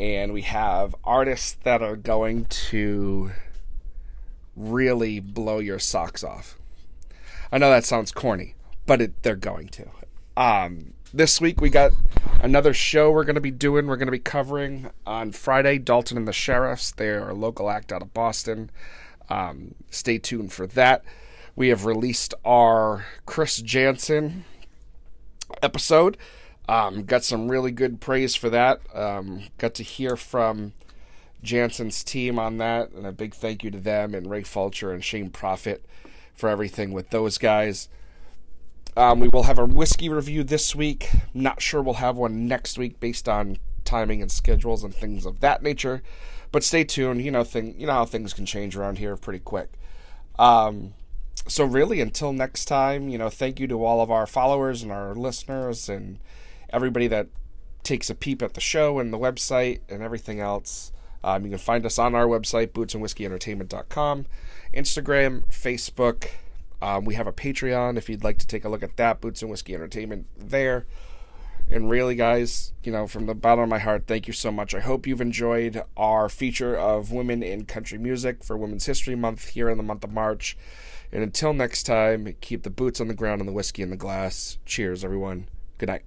and we have artists that are going to really blow your socks off. I know that sounds corny, but it, they're going to. Um, this week we got another show we're going to be doing. We're going to be covering on Friday, Dalton and the Sheriffs. They are a local act out of Boston. Um, stay tuned for that. We have released our Chris Jansen episode. Um, got some really good praise for that. Um, got to hear from Jansen's team on that, and a big thank you to them, and Ray Fulcher and Shane Profit for everything with those guys. Um, we will have a whiskey review this week. Not sure we'll have one next week based on timing and schedules and things of that nature, but stay tuned. You know, thing, you know how things can change around here pretty quick. Um, so really, until next time, you know, thank you to all of our followers and our listeners and everybody that takes a peep at the show and the website and everything else. Um, you can find us on our website, boots and whiskey entertainment dot com, Instagram, Facebook. Um, we have a Patreon if you'd like to take a look at that, Boots and Whiskey Entertainment there. And really, guys, you know, from the bottom of my heart, thank you so much. I hope you've enjoyed our feature of women in country music for Women's History Month here in the month of March. And until next time, keep the boots on the ground and the whiskey in the glass. Cheers, everyone. Good night.